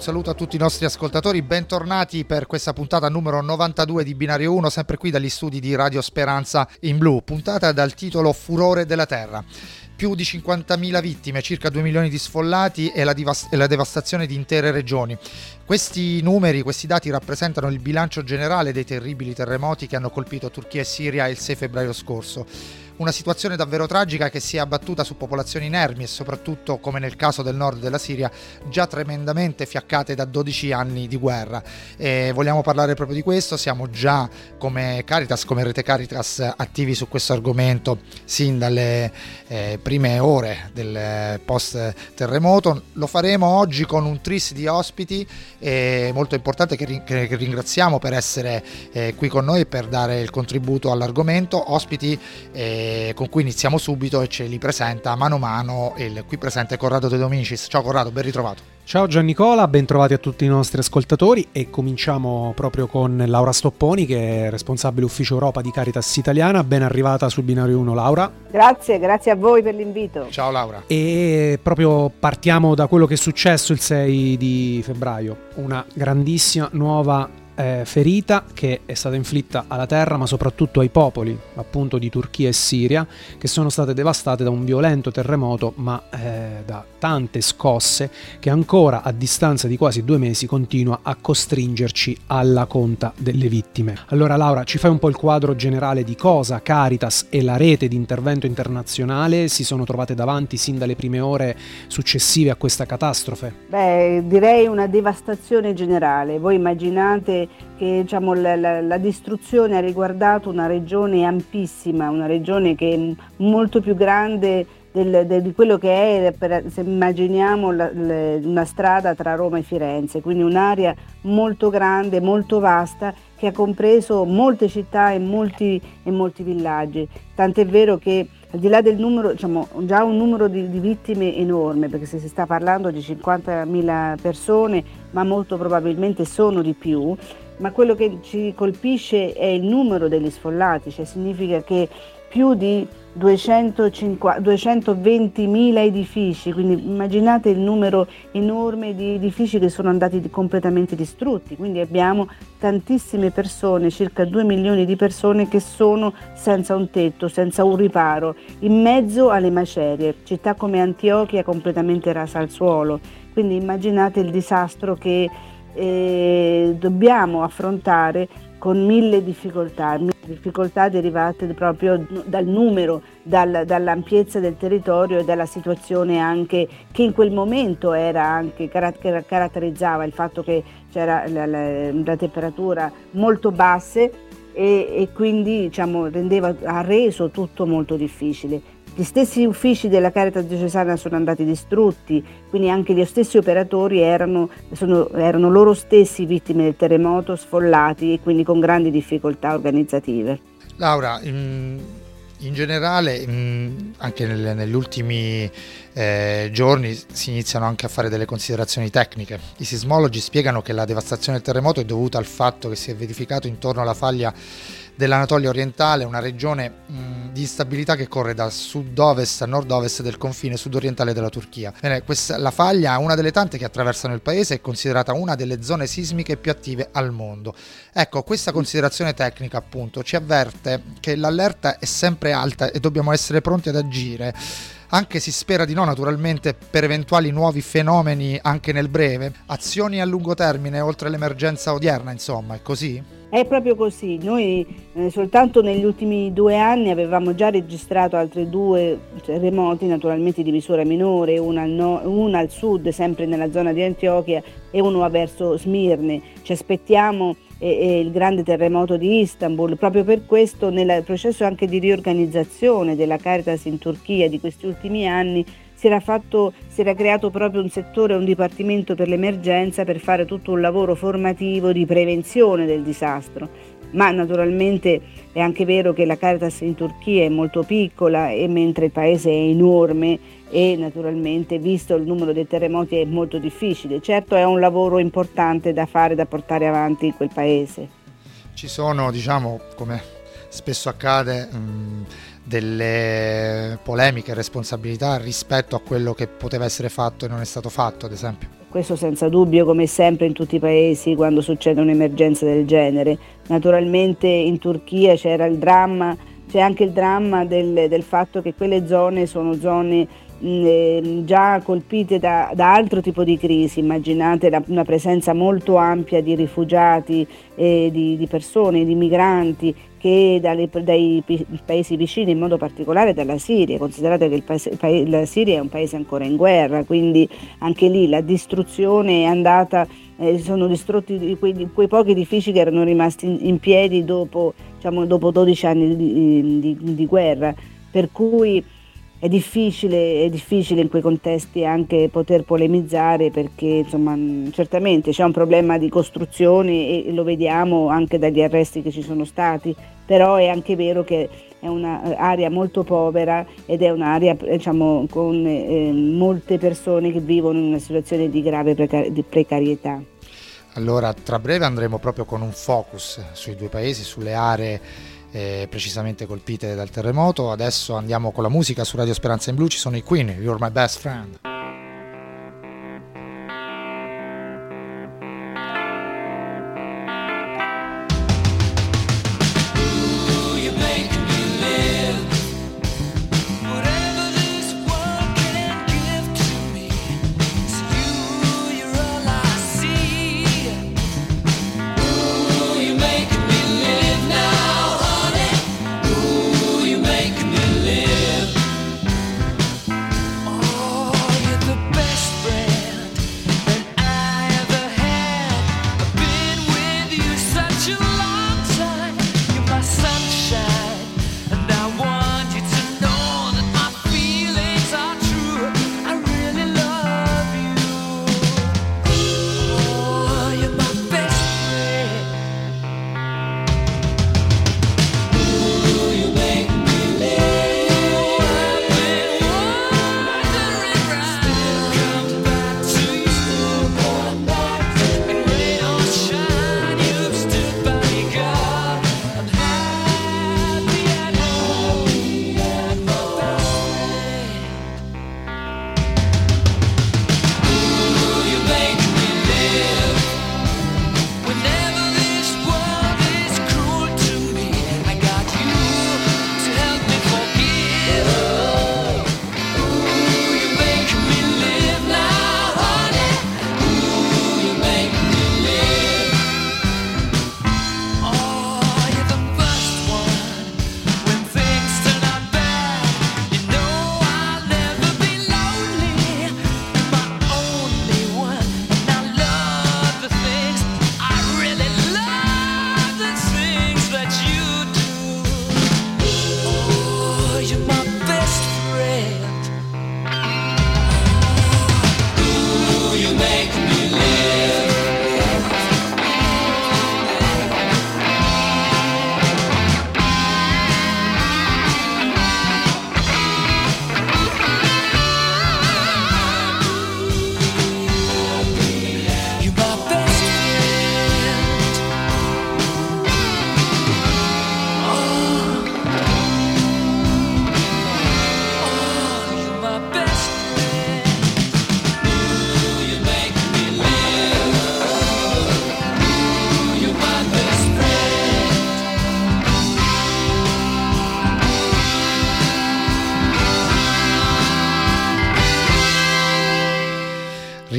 Saluto a tutti i nostri ascoltatori, bentornati per questa puntata numero 92 di Binario 1, sempre qui dagli studi di Radio Speranza in blu, puntata dal titolo Furore della terra. Più di 50.000 vittime, circa 2 milioni di sfollati e la devastazione di intere regioni. Questi numeri, questi dati rappresentano il bilancio generale dei terribili terremoti che hanno colpito Turchia e Siria il 6 febbraio scorso. Una situazione davvero tragica che si è abbattuta su popolazioni inermi e soprattutto, come nel caso del nord della Siria, già tremendamente fiaccate da 12 anni di guerra. E vogliamo parlare proprio di questo, siamo già come Caritas, come Rete Caritas attivi su questo argomento sin dalle prime ore del post terremoto. Lo faremo oggi con un tris di ospiti molto importante che ringraziamo per essere qui con noi, per dare il contributo all'argomento, ospiti con cui iniziamo subito e ce li presenta mano a mano il qui presente Corrado De Dominicis. Ciao Corrado, ben ritrovato. Ciao Giannicola, ben trovati a tutti i nostri ascoltatori e cominciamo proprio con Laura Stopponi, che è responsabile ufficio Europa di Caritas Italiana. Ben arrivata sul Binario 1 Laura. Grazie a voi per l'invito. Ciao Laura. E proprio partiamo da quello che è successo il 6 di febbraio, una grandissima nuova ferita che è stata inflitta alla terra ma soprattutto ai popoli appunto di Turchia e Siria, che sono state devastate da un violento terremoto ma da tante scosse che ancora a distanza di quasi 2 mesi continua a costringerci alla conta delle vittime. Allora Laura, ci fai un po' il quadro generale di cosa Caritas e la rete di intervento internazionale si sono trovate davanti sin dalle prime ore successive a questa catastrofe? Beh, direi una devastazione generale. Voi immaginate che diciamo, la distruzione ha riguardato una regione ampissima, una regione che è molto più grande di quello che è, se immaginiamo una strada tra Roma e Firenze, quindi un'area molto grande, molto vasta, che ha compreso molte città e molti villaggi, tant'è vero che al di là del numero, diciamo, già un numero di vittime enorme, perché se si sta parlando di 50.000 persone, ma molto probabilmente sono di più, ma quello che ci colpisce è il numero degli sfollati, cioè significa che più di 220.000 edifici, quindi immaginate il numero enorme di edifici che sono andati completamente distrutti, quindi abbiamo tantissime persone, circa 2 milioni di persone che sono senza un tetto, senza un riparo, in mezzo alle macerie, città come Antiochia completamente rasa al suolo, quindi immaginate il disastro che dobbiamo affrontare con mille difficoltà derivate proprio dal numero, dall'ampiezza del territorio e dalla situazione anche che in quel momento era anche caratterizzava il fatto che c'era la temperatura molto basse e quindi diciamo ha reso tutto molto difficile. Gli stessi uffici della Caritas diocesana sono andati distrutti, quindi anche gli stessi operatori erano loro stessi vittime del terremoto, sfollati e quindi con grandi difficoltà organizzative. Laura, in generale, anche negli ultimi giorni si iniziano anche a fare delle considerazioni tecniche. I sismologi spiegano che la devastazione del terremoto è dovuta al fatto che si è verificato intorno alla faglia dell'Anatolia orientale, una regione di instabilità che corre da sud-ovest a nord-ovest del confine sud-orientale della Turchia. Bene, la faglia è una delle tante che attraversano il paese, è considerata una delle zone sismiche più attive al mondo. Ecco, questa considerazione tecnica appunto ci avverte che l'allerta è sempre alta e dobbiamo essere pronti ad agire, anche si spera di no naturalmente, per eventuali nuovi fenomeni anche nel breve, azioni a lungo termine oltre l'emergenza odierna, insomma, è così? È proprio così, noi soltanto negli ultimi 2 anni avevamo già registrato altri 2 terremoti naturalmente di misura minore, una al sud sempre nella zona di Antiochia e uno verso Smirne. Ci aspettiamo il grande terremoto di Istanbul, proprio per questo nel processo anche di riorganizzazione della Caritas in Turchia di questi ultimi anni si era creato proprio un settore, un dipartimento per l'emergenza per fare tutto un lavoro formativo di prevenzione del disastro, ma naturalmente È anche vero che la Caritas in Turchia è molto piccola, e mentre il paese è enorme e naturalmente, visto il numero dei terremoti, è molto difficile. Certo è un lavoro importante da fare, da portare avanti in quel paese. Ci sono, diciamo, come spesso accade, delle polemiche, responsabilità rispetto a quello che poteva essere fatto e non è stato fatto, ad esempio. Questo senza dubbio, come sempre in tutti i paesi quando succede un'emergenza del genere. Naturalmente in Turchia c'era il dramma, c'è anche il dramma del fatto che quelle zone sono zone già colpite da altro tipo di crisi. Immaginate una presenza molto ampia di rifugiati, di persone, di migranti che dai paesi vicini, in modo particolare dalla Siria. Considerate che la Siria è un paese ancora in guerra, quindi anche lì la distruzione è andata, sono distrutti quei pochi edifici che erano rimasti in piedi dopo 12 anni di guerra, per cui è difficile in quei contesti anche poter polemizzare, perché insomma certamente c'è un problema di costruzione e lo vediamo anche dagli arresti che ci sono stati, però è anche vero che è un'area molto povera ed è un'area, diciamo, con molte persone che vivono in una situazione di grave precarietà. Allora, tra breve andremo proprio con un focus sui due paesi, sulle aree precisamente colpite dal terremoto. Adesso andiamo con la musica su Radio Speranza in Blu, ci sono i Queen, You're My Best Friend.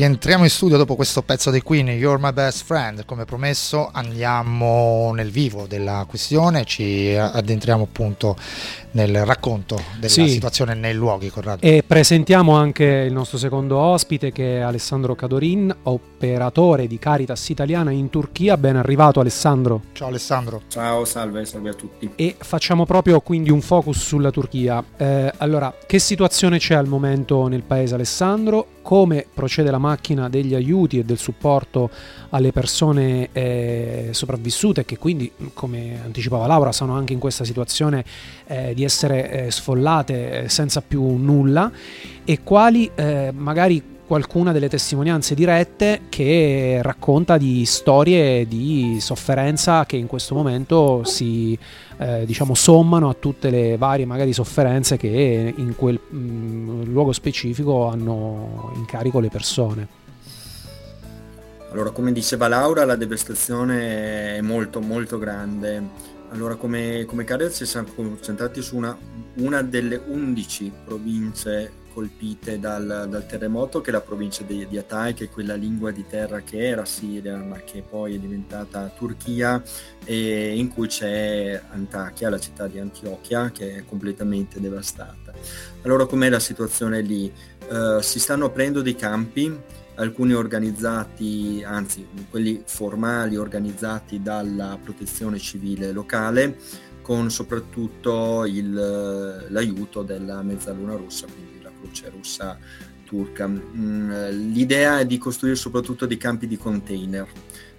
Entriamo in studio dopo questo pezzo dei Queen, You're My Best Friend. Come promesso andiamo nel vivo della questione, ci addentriamo appunto nel racconto della situazione nei luoghi, Corrado. E presentiamo anche il nostro secondo ospite, che è Alessandro Cadorin, operatore di Caritas Italiana in Turchia. Ben arrivato Alessandro. Ciao Alessandro. Ciao, salve a tutti. E facciamo proprio quindi un focus sulla Turchia. Allora, che situazione c'è al momento nel paese, Alessandro? come procede la macchina degli aiuti e del supporto alle persone sopravvissute, che quindi, come anticipava Laura, sono anche in questa situazione di essere sfollate senza più nulla, e quali magari qualcuna delle testimonianze dirette che racconta di storie di sofferenza che in questo momento si sommano a tutte le varie magari sofferenze che in quel luogo specifico hanno in carico le persone. Allora, come diceva Laura, la devastazione è molto molto grande. Allora, come Caritas ci siamo concentrati su una delle 11 province colpite dal terremoto, che è la provincia di Hatay, che è quella lingua di terra che era Siria ma che poi è diventata Turchia, e in cui c'è Antakya, la città di Antiochia, che è completamente devastata. Allora, com'è la situazione lì? Si stanno aprendo dei campi, alcuni organizzati, anzi quelli formali organizzati dalla protezione civile locale, con soprattutto l'aiuto della Mezzaluna Rossa, quindi la Croce Rossa turca. L'idea è di costruire soprattutto dei campi di container.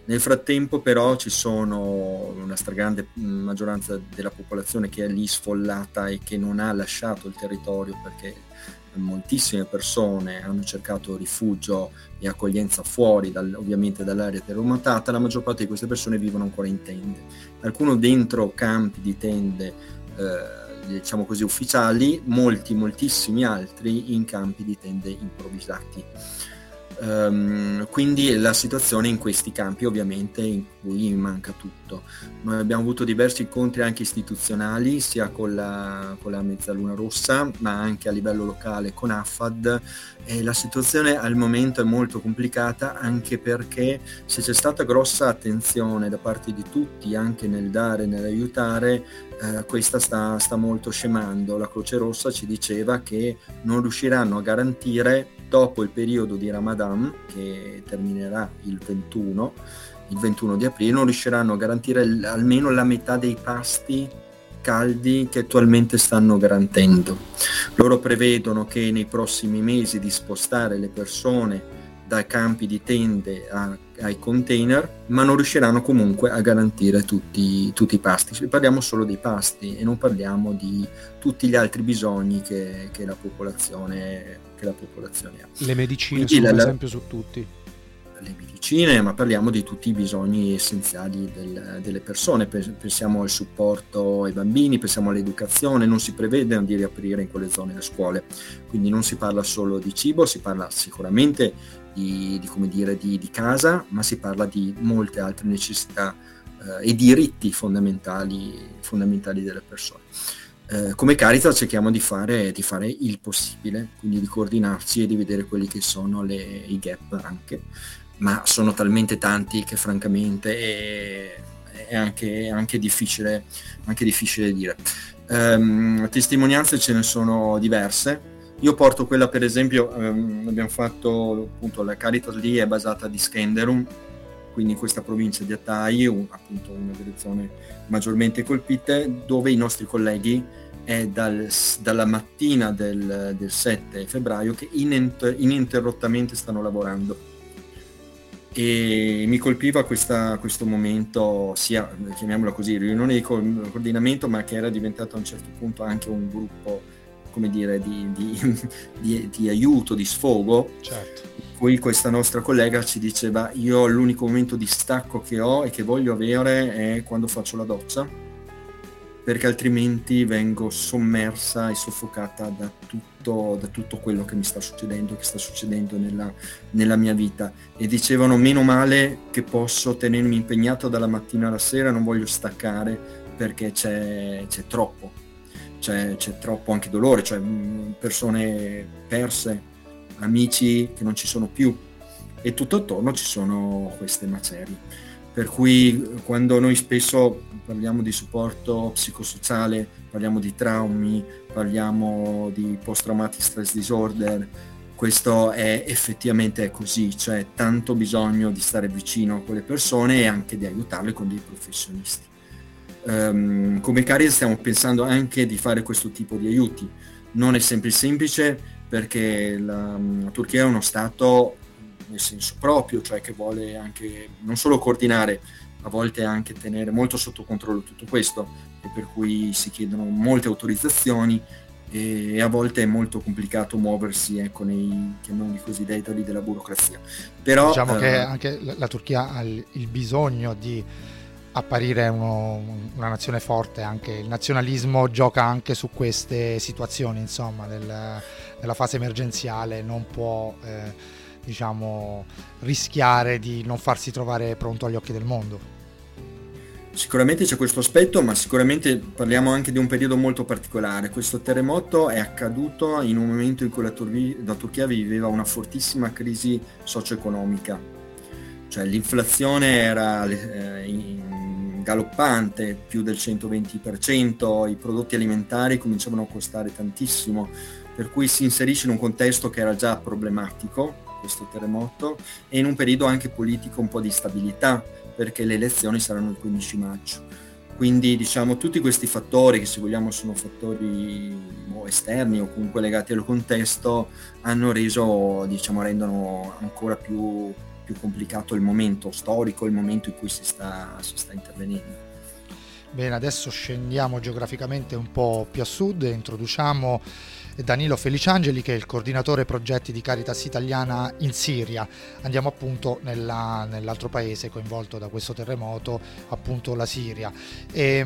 Nel frattempo però ci sono una stragrande maggioranza della popolazione che è lì sfollata e che non ha lasciato il territorio, perché moltissime persone hanno cercato rifugio e accoglienza fuori ovviamente dall'area terremotata. La maggior parte di queste persone vivono ancora in tende, alcuni dentro campi di tende ufficiali, moltissimi altri in campi di tende improvvisati. Quindi la situazione in questi campi ovviamente in cui manca tutto. Noi abbiamo avuto diversi incontri anche istituzionali, sia con la Mezzaluna Rossa ma anche a livello locale con Afad, e la situazione al momento è molto complicata, anche perché se c'è stata grossa attenzione da parte di tutti anche nel dare, nell'aiutare, questa sta molto scemando. La Croce Rossa ci diceva che non riusciranno a garantire, dopo il periodo di Ramadan che terminerà il 21 di aprile, non riusciranno a garantire almeno la metà dei pasti caldi che attualmente stanno garantendo. Loro prevedono che nei prossimi mesi di spostare le persone dai campi di tende ai container, ma non riusciranno comunque a garantire tutti i pasti. Parliamo solo dei pasti e non parliamo di tutti gli altri bisogni che la popolazione ha. Le medicine, quindi, sono un esempio su tutti. Le medicine, ma parliamo di tutti i bisogni essenziali delle persone. Pensiamo al supporto ai bambini, pensiamo all'educazione. Non si prevede di riaprire in quelle zone le scuole, quindi non si parla solo di cibo, si parla sicuramente di casa, ma si parla di molte altre necessità e diritti fondamentali delle persone. Come Caritas cerchiamo di fare il possibile, quindi di coordinarci e di vedere quelli che sono i gap anche, ma sono talmente tanti che francamente è anche difficile dire. Testimonianze ce ne sono diverse. Io porto quella, per esempio, abbiamo fatto appunto, la Caritas lì è basata di Skenderun, quindi in questa provincia di Hatay, appunto una delle zone maggiormente colpite, dove i nostri colleghi è dalla mattina del 7 febbraio che ininterrottamente stanno lavorando. E mi colpiva questo momento, sia, chiamiamola così, riunione di coordinamento, ma che era diventato a un certo punto anche un gruppo, come dire, di aiuto, di sfogo. Certo. Poi questa nostra collega ci diceva: io l'unico momento di stacco che ho e che voglio avere è quando faccio la doccia, perché altrimenti vengo sommersa e soffocata da tutto quello che mi sta succedendo, nella mia vita. E dicevano: meno male che posso tenermi impegnato dalla mattina alla sera, non voglio staccare perché c'è troppo, c'è troppo anche dolore, cioè persone perse, amici che non ci sono più, e tutto attorno ci sono queste macerie. Per cui quando noi spesso parliamo di supporto psicosociale, parliamo di traumi, parliamo di post-traumatic stress disorder, questo è effettivamente così, cioè tanto bisogno di stare vicino a quelle persone e anche di aiutarle con dei professionisti. Come Caritas stiamo pensando anche di fare questo tipo di aiuti. Non è sempre semplice, perché la Turchia è uno Stato nel senso proprio, cioè che vuole anche non solo coordinare, a volte anche tenere molto sotto controllo tutto questo, e per cui si chiedono molte autorizzazioni e a volte è molto complicato muoversi, ecco, nei, chiamiamoli così, dettagli della burocrazia. Però diciamo che anche la Turchia ha il bisogno di apparire una nazione forte, anche il nazionalismo gioca anche su queste situazioni, insomma, nella fase emergenziale non può rischiare di non farsi trovare pronto agli occhi del mondo. Sicuramente c'è questo aspetto, ma sicuramente parliamo anche di un periodo molto particolare. Questo terremoto è accaduto in un momento in cui la Turchia viveva una fortissima crisi socio-economica, cioè l'inflazione era galoppante, più del 120%, i prodotti alimentari cominciavano a costare tantissimo, per cui si inserisce in un contesto che era già problematico, questo terremoto, e in un periodo anche politico un po' di instabilità, perché le elezioni saranno il 15 maggio. Quindi diciamo tutti questi fattori, che se vogliamo sono fattori esterni o comunque legati al contesto, hanno reso, rendono ancora più complicato il momento storico, il momento in cui si sta intervenendo. Bene, adesso scendiamo geograficamente un po' più a sud e introduciamo Danilo Feliciangeli, che è il coordinatore progetti di Caritas Italiana in Siria. Andiamo appunto nell'altro paese coinvolto da questo terremoto, appunto la Siria, e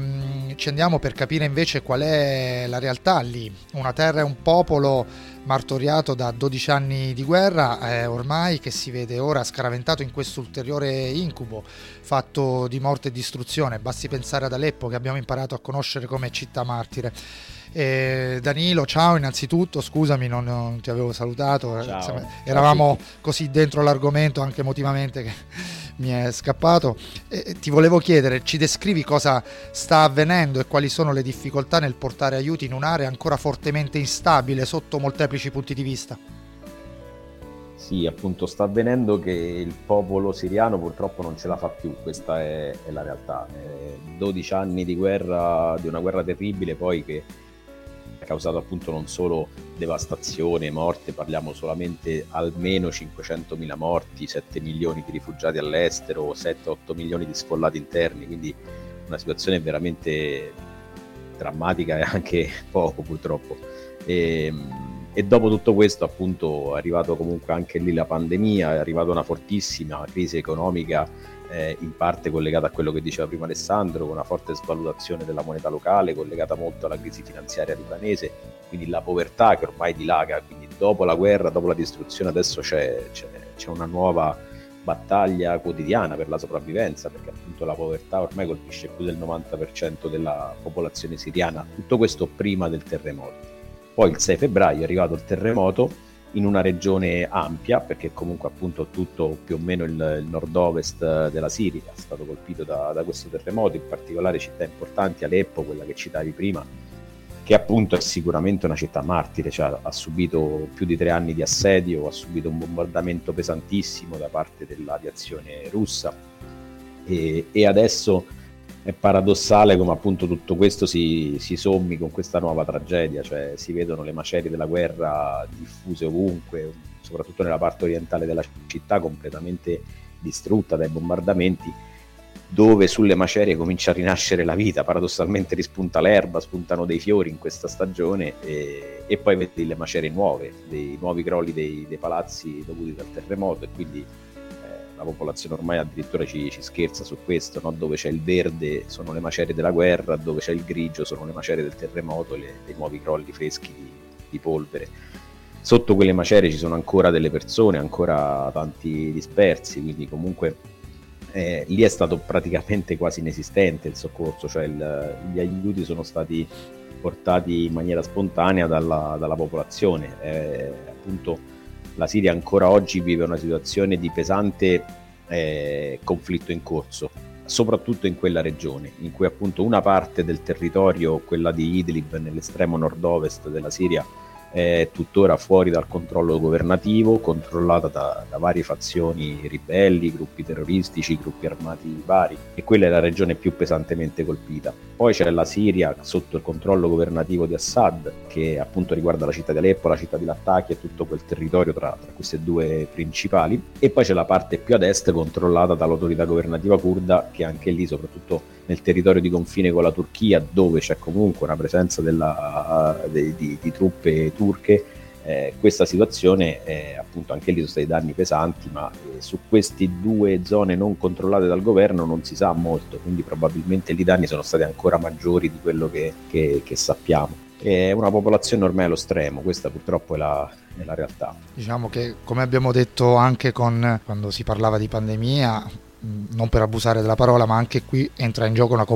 ci andiamo per capire invece qual è la realtà lì. Una terra e un popolo martoriato da 12 anni di guerra, ormai, che si vede ora scaraventato in questo ulteriore incubo fatto di morte e distruzione. Basti pensare ad Aleppo, che abbiamo imparato a conoscere come città martire. Danilo, ciao innanzitutto, scusami, non ti avevo salutato. Ciao. Eravamo così dentro l'argomento anche emotivamente che mi è scappato. Ti volevo chiedere, ci descrivi cosa sta avvenendo e quali sono le difficoltà nel portare aiuti in un'area ancora fortemente instabile sotto molteplici punti di vista? Sì, appunto, sta avvenendo che il popolo siriano purtroppo non ce la fa più, questa è la realtà. 12 anni di guerra, di una guerra terribile poi che ha causato appunto non solo devastazione, morte, parliamo solamente almeno 500.000 morti, 7 milioni di rifugiati all'estero, 7-8 milioni di sfollati interni, quindi una situazione veramente drammatica e anche poco purtroppo. E dopo tutto questo appunto è arrivato comunque anche lì la pandemia, è arrivata una fortissima crisi economica, in parte collegata a quello che diceva prima Alessandro, con una forte svalutazione della moneta locale collegata molto alla crisi finanziaria libanese, quindi la povertà che ormai dilaga. Quindi dopo la guerra, dopo la distruzione, adesso c'è una nuova battaglia quotidiana per la sopravvivenza, perché appunto la povertà ormai colpisce più del 90% della popolazione siriana. Tutto questo prima del terremoto. Poi il 6 febbraio è arrivato il terremoto in una regione ampia, perché comunque appunto tutto più o meno il nord-ovest della Siria è stato colpito da questo terremoto, in particolare città importanti, Aleppo, quella che citavi prima, che appunto è sicuramente una città martire, cioè ha subito più di 3 anni di assedio, ha subito un bombardamento pesantissimo da parte dell'aviazione russa, e adesso è paradossale come appunto tutto questo si sommi con questa nuova tragedia, cioè si vedono le macerie della guerra diffuse ovunque, soprattutto nella parte orientale della città completamente distrutta dai bombardamenti, dove sulle macerie comincia a rinascere la vita, paradossalmente rispunta l'erba, spuntano dei fiori in questa stagione, e poi vedi le macerie nuove, dei nuovi crolli dei palazzi dovuti dal terremoto, e quindi la popolazione ormai addirittura ci scherza su questo, no? Dove c'è il verde sono le macerie della guerra, dove c'è il grigio sono le macerie del terremoto, dei nuovi crolli freschi di polvere. Sotto quelle macerie ci sono ancora delle persone, ancora tanti dispersi, quindi comunque lì è stato praticamente quasi inesistente il soccorso, cioè gli aiuti sono stati portati in maniera spontanea dalla popolazione. Appunto la Siria ancora oggi vive una situazione di pesante conflitto in corso, soprattutto in quella regione, in cui appunto una parte del territorio, quella di Idlib, nell'estremo nord-ovest della Siria, è tuttora fuori dal controllo governativo, controllata da varie fazioni ribelli, gruppi terroristici, gruppi armati vari, e quella è la regione più pesantemente colpita. Poi c'è la Siria sotto il controllo governativo di Assad, che appunto riguarda la città di Aleppo, la città di Latakia e tutto quel territorio tra queste due principali, e poi c'è la parte più ad est controllata dall'autorità governativa curda, che anche lì, soprattutto nel territorio di confine con la Turchia, dove c'è comunque una presenza di truppe turche, questa situazione, appunto anche lì sono stati danni pesanti, ma su queste due zone non controllate dal governo non si sa molto, quindi probabilmente lì i danni sono stati ancora maggiori di quello che sappiamo. È una popolazione ormai allo stremo, questa purtroppo è la realtà. Diciamo che, come abbiamo detto anche quando si parlava di pandemia, non per abusare della parola, ma anche qui entra in gioco una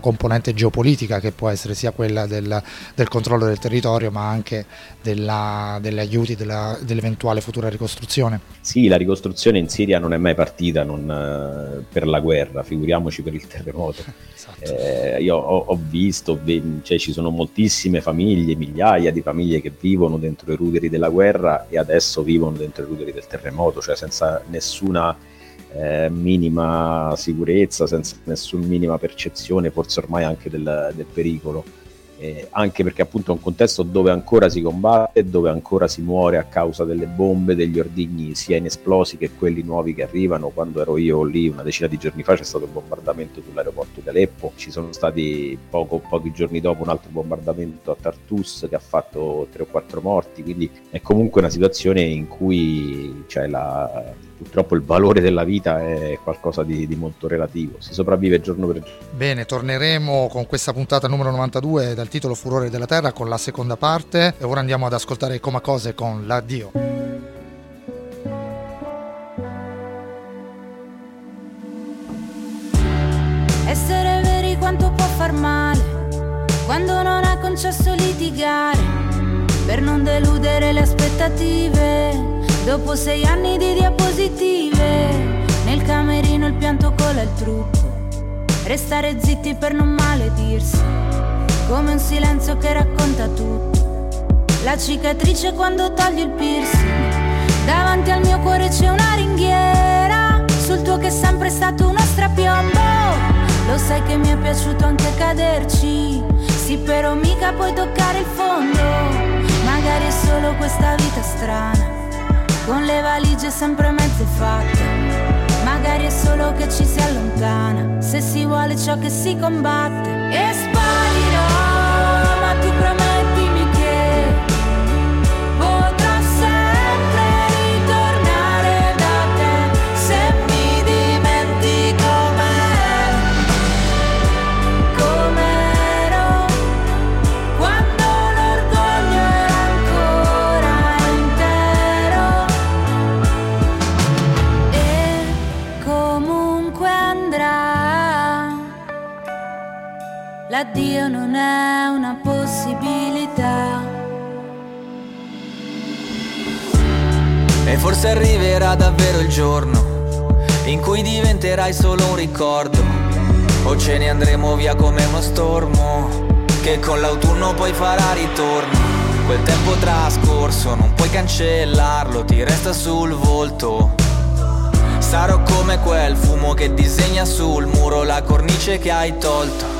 componente geopolitica, che può essere sia quella del controllo del territorio, ma anche degli aiuti, dell'eventuale futura ricostruzione. Sì, la ricostruzione in Siria non è mai partita per la guerra, figuriamoci per il terremoto. Esatto. Io ho visto, cioè, ci sono moltissime famiglie, migliaia di famiglie che vivono dentro i ruderi della guerra e adesso vivono dentro i ruderi del terremoto, cioè senza nessuna minima sicurezza, senza nessuna minima percezione forse ormai anche del pericolo, anche perché appunto è un contesto dove ancora si combatte, dove ancora si muore a causa delle bombe, degli ordigni sia inesplosi che quelli nuovi che arrivano. Quando ero io lì una decina di giorni fa c'è stato un bombardamento sull'aeroporto di Aleppo, ci sono stati pochi giorni dopo un altro bombardamento a Tartus che ha fatto 3 o 4 morti, quindi è comunque una situazione in cui c'è purtroppo il valore della vita è qualcosa di molto relativo, si sopravvive giorno per giorno. Bene, torneremo con questa puntata numero 92 dal titolo Furore della terra con la seconda parte, e ora andiamo ad ascoltare Coma Cose con l'addio. Essere veri quanto può far male, quando non ha concesso litigare, per non deludere le aspettative. Dopo 6 anni di diapositive, nel camerino il pianto cola il trucco, restare zitti per non maledirsi, come un silenzio che racconta tutto. La cicatrice quando togli il piercing, davanti al mio cuore c'è una ringhiera, sul tuo che è sempre stato uno strapiombo. Lo sai che mi è piaciuto anche caderci, sì però mica puoi toccare il fondo, magari è solo questa vita strana, con le valigie sempre mezze fatte, magari è solo che ci si allontana, se si vuole ciò che si combatte. E sparirò, ma tu promettimi che potrò sempre ritornare da te, se mi dimentico me, com'ero, quando l'orgoglio era ancora intero. L'addio non è una possibilità. E forse arriverà davvero il giorno in cui diventerai solo un ricordo, o ce ne andremo via come uno stormo che con l'autunno poi farà ritorno. Quel tempo trascorso non puoi cancellarlo, ti resta sul volto. Sarò come quel fumo che disegna sul muro la cornice che hai tolto.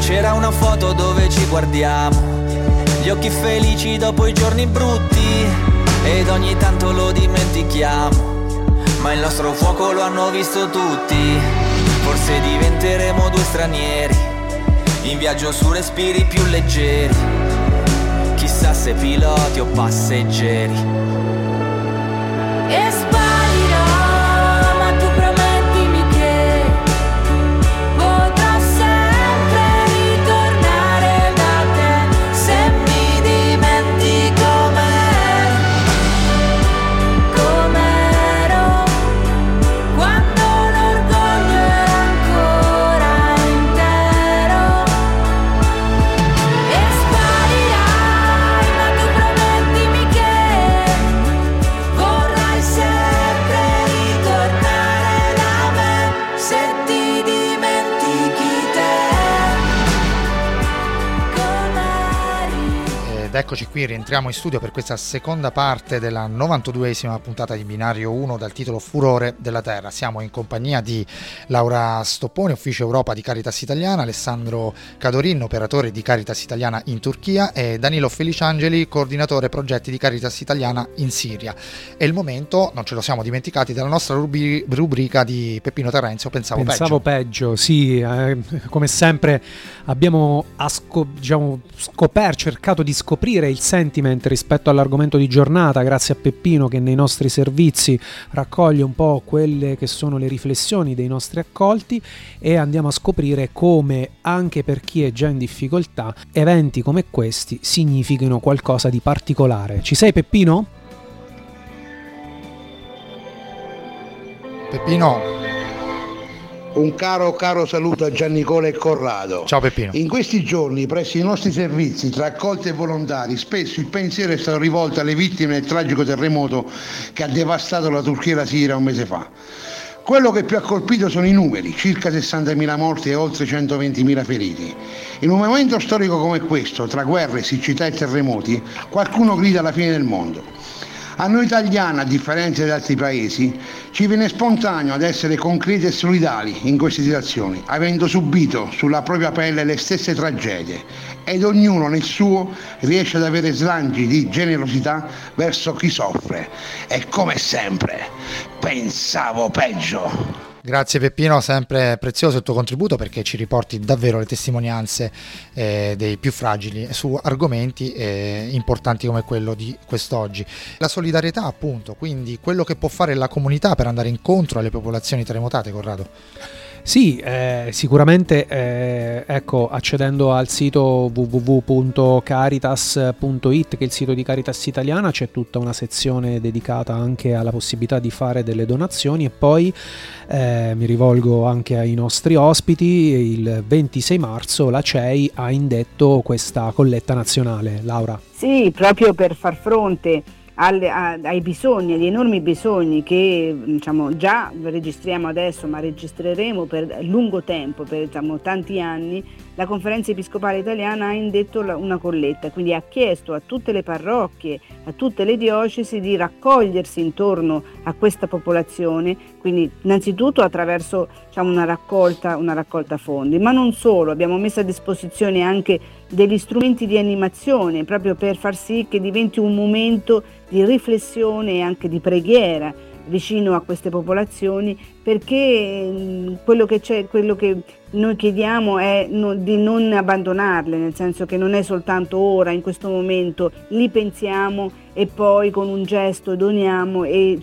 C'era una foto dove ci guardiamo, gli occhi felici dopo i giorni brutti, ed ogni tanto lo dimentichiamo, ma il nostro fuoco lo hanno visto tutti. Forse diventeremo 2 stranieri in viaggio su respiri più leggeri, chissà se piloti o passeggeri. Eccoci qui, rientriamo in studio per questa seconda parte della 92esima puntata di Binario 1 dal titolo Furore della terra. Siamo in compagnia di Laura Stopponi, ufficio Europa di Caritas Italiana, Alessandro Cadorin, operatore di Caritas Italiana in Turchia, e Danilo Feliciangeli, coordinatore progetti di Caritas Italiana in Siria. È il momento, non ce lo siamo dimenticati, della nostra rubrica di Peppino Terenzio, Pensavo peggio, sì, come sempre abbiamo cercato di scoprire il sentiment rispetto all'argomento di giornata, grazie a Peppino che nei nostri servizi raccoglie un po' quelle che sono le riflessioni dei nostri accolti, e andiamo a scoprire come anche per chi è già in difficoltà eventi come questi significhino qualcosa di particolare. Ci sei, Peppino? Peppino? Un caro saluto a Giannicola e Corrado. Ciao Peppino. In questi giorni presso i nostri servizi, tra accolti e volontari, spesso il pensiero è stato rivolto alle vittime del tragico terremoto che ha devastato la Turchia e la Siria un mese fa. Quello che più ha colpito sono i numeri, circa 60.000 morti e oltre 120.000 feriti. In un momento storico come questo, tra guerre, siccità e terremoti, qualcuno grida alla fine del mondo. A noi italiani, a differenza di altri paesi, ci viene spontaneo ad essere concreti e solidali in queste situazioni, avendo subito sulla propria pelle le stesse tragedie, ed ognuno nel suo riesce ad avere slanci di generosità verso chi soffre. E come sempre, pensavo peggio. Grazie Peppino, sempre prezioso il tuo contributo, perché ci riporti davvero le testimonianze dei più fragili su argomenti importanti come quello di quest'oggi. La solidarietà, appunto, quindi quello che può fare la comunità per andare incontro alle popolazioni terremotate, Corrado. Sì, sicuramente, ecco, accedendo al sito www.caritas.it, che è il sito di Caritas Italiana, c'è tutta una sezione dedicata anche alla possibilità di fare delle donazioni. E poi mi rivolgo anche ai nostri ospiti, il 26 marzo la CEI ha indetto questa colletta nazionale. Laura? Sì, proprio per far fronte ai bisogni, agli enormi bisogni che, diciamo, già registriamo adesso, ma registreremo per lungo tempo, per, diciamo, tanti anni, la Conferenza Episcopale Italiana ha indetto una colletta, quindi ha chiesto a tutte le parrocchie, a tutte le diocesi di raccogliersi intorno a questa popolazione, quindi innanzitutto attraverso, diciamo, una raccolta fondi, ma non solo, abbiamo messo a disposizione anche degli strumenti di animazione proprio per far sì che diventi un momento di riflessione e anche di preghiera vicino a queste popolazioni, perché quello che noi chiediamo è di non abbandonarle, nel senso che non è soltanto ora, in questo momento li pensiamo e poi con un gesto doniamo e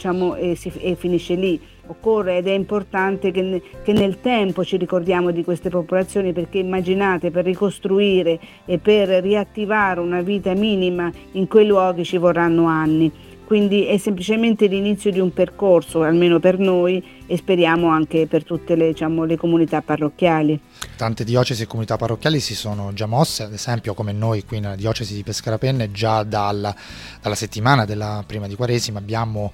finisce lì. Occorre, ed è importante che nel tempo ci ricordiamo di queste popolazioni, perché immaginate, per ricostruire e per riattivare una vita minima in quei luoghi ci vorranno anni. Quindi è semplicemente l'inizio di un percorso, almeno per noi e speriamo anche per tutte le comunità parrocchiali. Tante diocesi e comunità parrocchiali si sono già mosse, ad esempio come noi qui nella diocesi di Pescarapenne, già dalla settimana della prima di Quaresima abbiamo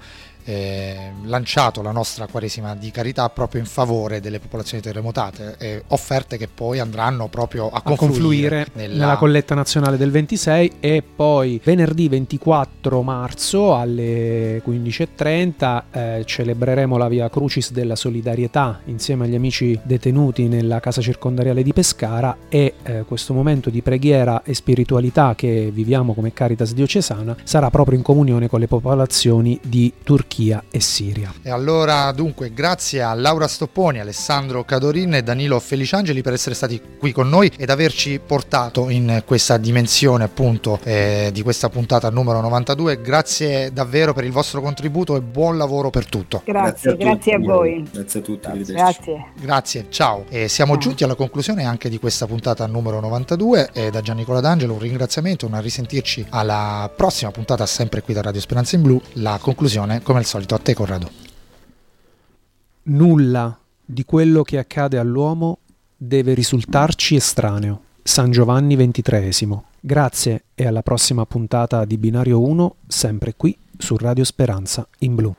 lanciato la nostra Quaresima di carità proprio in favore delle popolazioni terremotate, offerte che poi andranno proprio a confluire nella colletta nazionale del 26. E poi venerdì 24 marzo alle 15:30 celebreremo la Via Crucis della Solidarietà insieme agli amici detenuti nella casa circondariale di Pescara, e questo momento di preghiera e spiritualità che viviamo come Caritas diocesana sarà proprio in comunione con le popolazioni di Turchia e Siria. E allora, dunque, grazie a Laura Stopponi, Alessandro Cadorin e Danilo Feliciangeli per essere stati qui con noi ed averci portato in questa dimensione, appunto, di questa puntata numero 92. Grazie davvero per il vostro contributo e buon lavoro per tutto. Grazie a voi. Grazie a tutti. Grazie. Ciao. E siamo giunti alla conclusione anche di questa puntata numero 92. E da Giannicola D'Angelo un ringraziamento, una risentirci alla prossima puntata sempre qui da Radio Speranza in Blu. La conclusione come al solito a te, Corrado. Nulla di quello che accade all'uomo deve risultarci estraneo. San Giovanni XXIII. Grazie e alla prossima puntata di Binario 1, sempre qui su Radio Speranza in Blu.